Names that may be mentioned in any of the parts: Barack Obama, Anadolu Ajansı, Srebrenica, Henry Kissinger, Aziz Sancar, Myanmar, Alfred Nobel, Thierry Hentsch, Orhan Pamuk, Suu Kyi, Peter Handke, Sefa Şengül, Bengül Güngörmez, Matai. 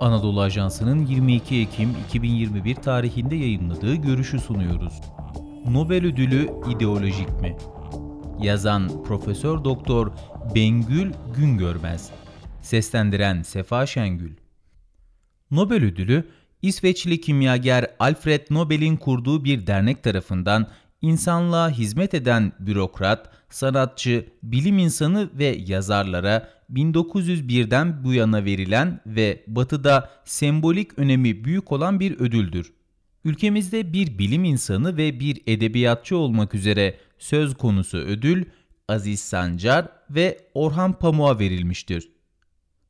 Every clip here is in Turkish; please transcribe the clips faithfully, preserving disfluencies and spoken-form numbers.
Anadolu Ajansı'nın yirmi iki Ekim iki bin yirmi bir tarihinde yayımladığı görüşü sunuyoruz. Nobel ödülü ideolojik mi? Yazan Profesör Doktor Bengül Güngörmez. Seslendiren Sefa Şengül. Nobel ödülü, İsveçli kimyager Alfred Nobel'in kurduğu bir dernek tarafından insanlığa hizmet eden bürokrat, sanatçı, bilim insanı ve yazarlara bin dokuz yüz birden bu yana verilen ve Batı'da sembolik önemi büyük olan bir ödüldür. Ülkemizde bir bilim insanı ve bir edebiyatçı olmak üzere söz konusu ödül, Aziz Sancar ve Orhan Pamuk'a verilmiştir.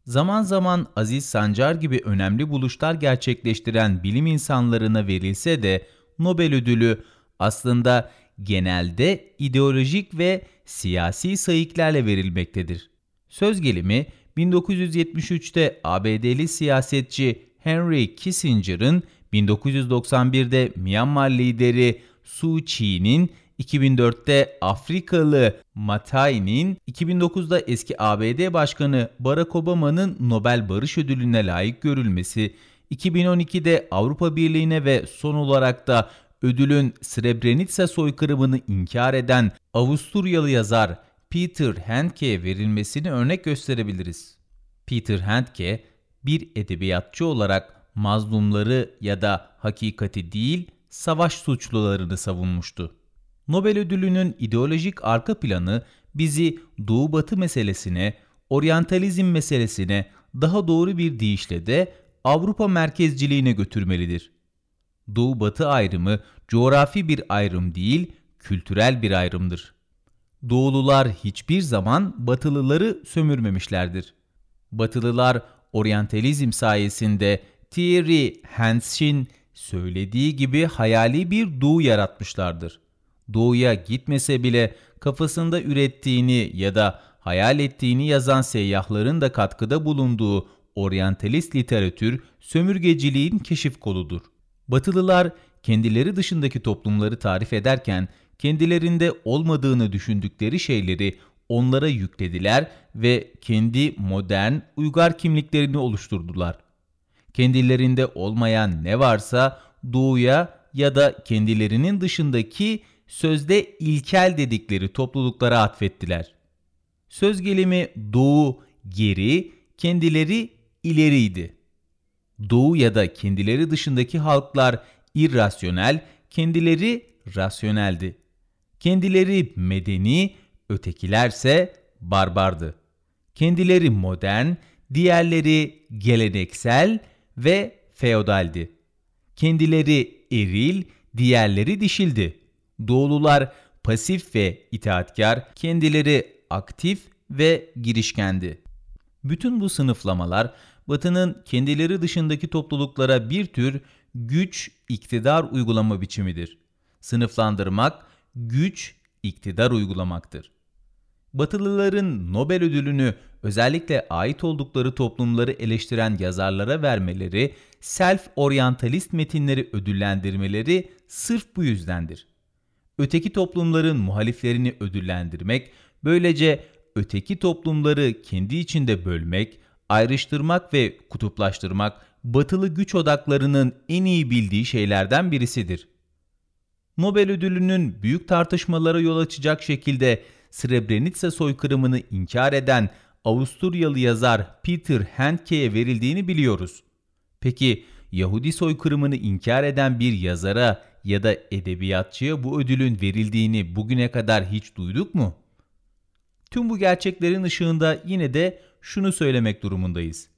Zaman zaman Aziz Sancar gibi önemli buluşlar gerçekleştiren bilim insanlarına verilse de Nobel ödülü aslında genelde ideolojik ve siyasi sayıklarla verilmektedir. Söz gelimi bin dokuz yüz yetmiş üçte A B D'li siyasetçi Henry Kissinger'ın, bin dokuz yüz doksan birde Myanmar lideri Suu Kyi'nin, iki bin dörtte Afrikalı Matai'nin, iki bin dokuzda eski A B D Başkanı Barack Obama'nın Nobel Barış Ödülü'ne layık görülmesi, iki bin on ikide Avrupa Birliği'ne ve son olarak da ödülün Srebrenica soykırımını inkar eden Avusturyalı yazar Peter Handke'ye verilmesini örnek gösterebiliriz. Peter Handke, bir edebiyatçı olarak mazlumları ya da hakikati değil, savaş suçlularını savunmuştu. Nobel ödülünün ideolojik arka planı bizi Doğu-Batı meselesine, oryantalizm meselesine, daha doğru bir deyişle de Avrupa merkezciliğine götürmelidir. Doğu-Batı ayrımı coğrafi bir ayrım değil, kültürel bir ayrımdır. Doğulular hiçbir zaman Batılıları sömürmemişlerdir. Batılılar oryantalizm sayesinde Thierry Hentsch'in söylediği gibi hayali bir doğu yaratmışlardır. Doğuya gitmese bile kafasında ürettiğini ya da hayal ettiğini yazan seyyahların da katkıda bulunduğu oryantalist literatür sömürgeciliğin keşif koludur. Batılılar kendileri dışındaki toplumları tarif ederken kendilerinde olmadığını düşündükleri şeyleri onlara yüklediler ve kendi modern, uygar kimliklerini oluşturdular. Kendilerinde olmayan ne varsa doğuya ya da kendilerinin dışındaki sözde ilkel dedikleri topluluklara atfettiler. Söz gelimi doğu geri, kendileri ileriydi. Doğu ya da kendileri dışındaki halklar irrasyonel, kendileri rasyoneldi. Kendileri medeni, ötekilerse barbardı. Kendileri modern, diğerleri geleneksel ve feodaldi. Kendileri eril, diğerleri dişildi. Doğulular pasif ve itaatkar, kendileri aktif ve girişkendi. Bütün bu sınıflamalar Batı'nın kendileri dışındaki topluluklara bir tür güç, iktidar uygulama biçimidir. Sınıflandırmak, güç, iktidar uygulamaktır. Batılıların Nobel ödülünü özellikle ait oldukları toplumları eleştiren yazarlara vermeleri, self-oryantalist metinleri ödüllendirmeleri sırf bu yüzdendir. Öteki toplumların muhaliflerini ödüllendirmek, böylece öteki toplumları kendi içinde bölmek, ayrıştırmak ve kutuplaştırmak batılı güç odaklarının en iyi bildiği şeylerden birisidir. Nobel ödülünün büyük tartışmalara yol açacak şekilde Srebrenica soykırımını inkar eden Avusturyalı yazar Peter Handke'ye verildiğini biliyoruz. Peki Yahudi soykırımını inkar eden bir yazara ya da edebiyatçıya bu ödülün verildiğini bugüne kadar hiç duyduk mu? Tüm bu gerçeklerin ışığında yine de şunu söylemek durumundayız.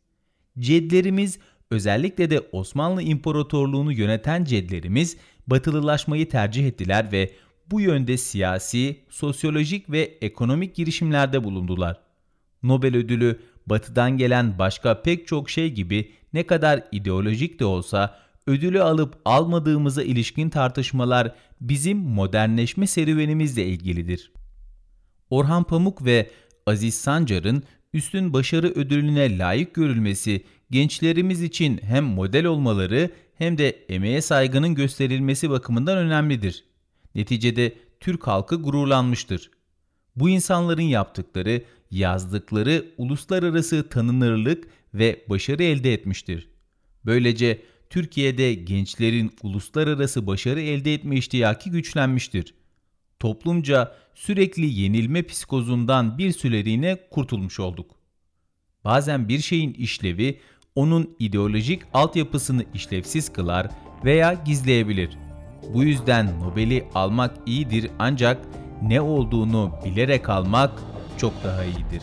Cedlerimiz, özellikle de Osmanlı İmparatorluğunu yöneten cedlerimiz batılılaşmayı tercih ettiler ve bu yönde siyasi, sosyolojik ve ekonomik girişimlerde bulundular. Nobel ödülü Batı'dan gelen başka pek çok şey gibi ne kadar ideolojik de olsa ödülü alıp almadığımıza ilişkin tartışmalar bizim modernleşme serüvenimizle ilgilidir. Orhan Pamuk ve Aziz Sancar'ın üstün başarı ödülüne layık görülmesi gençlerimiz için hem model olmaları hem de emeğe saygının gösterilmesi bakımından önemlidir. Neticede Türk halkı gururlanmıştır. Bu insanların yaptıkları, yazdıkları uluslararası tanınırlık ve başarı elde etmiştir. Böylece Türkiye'de gençlerin uluslararası başarı elde etme iştiyaki güçlenmiştir. Toplumca sürekli yenilme psikozundan bir süreliğine kurtulmuş olduk. Bazen bir şeyin işlevi onun ideolojik altyapısını işlevsiz kılar veya gizleyebilir. Bu yüzden Nobel'i almak iyidir, ancak ne olduğunu bilerek almak çok daha iyidir.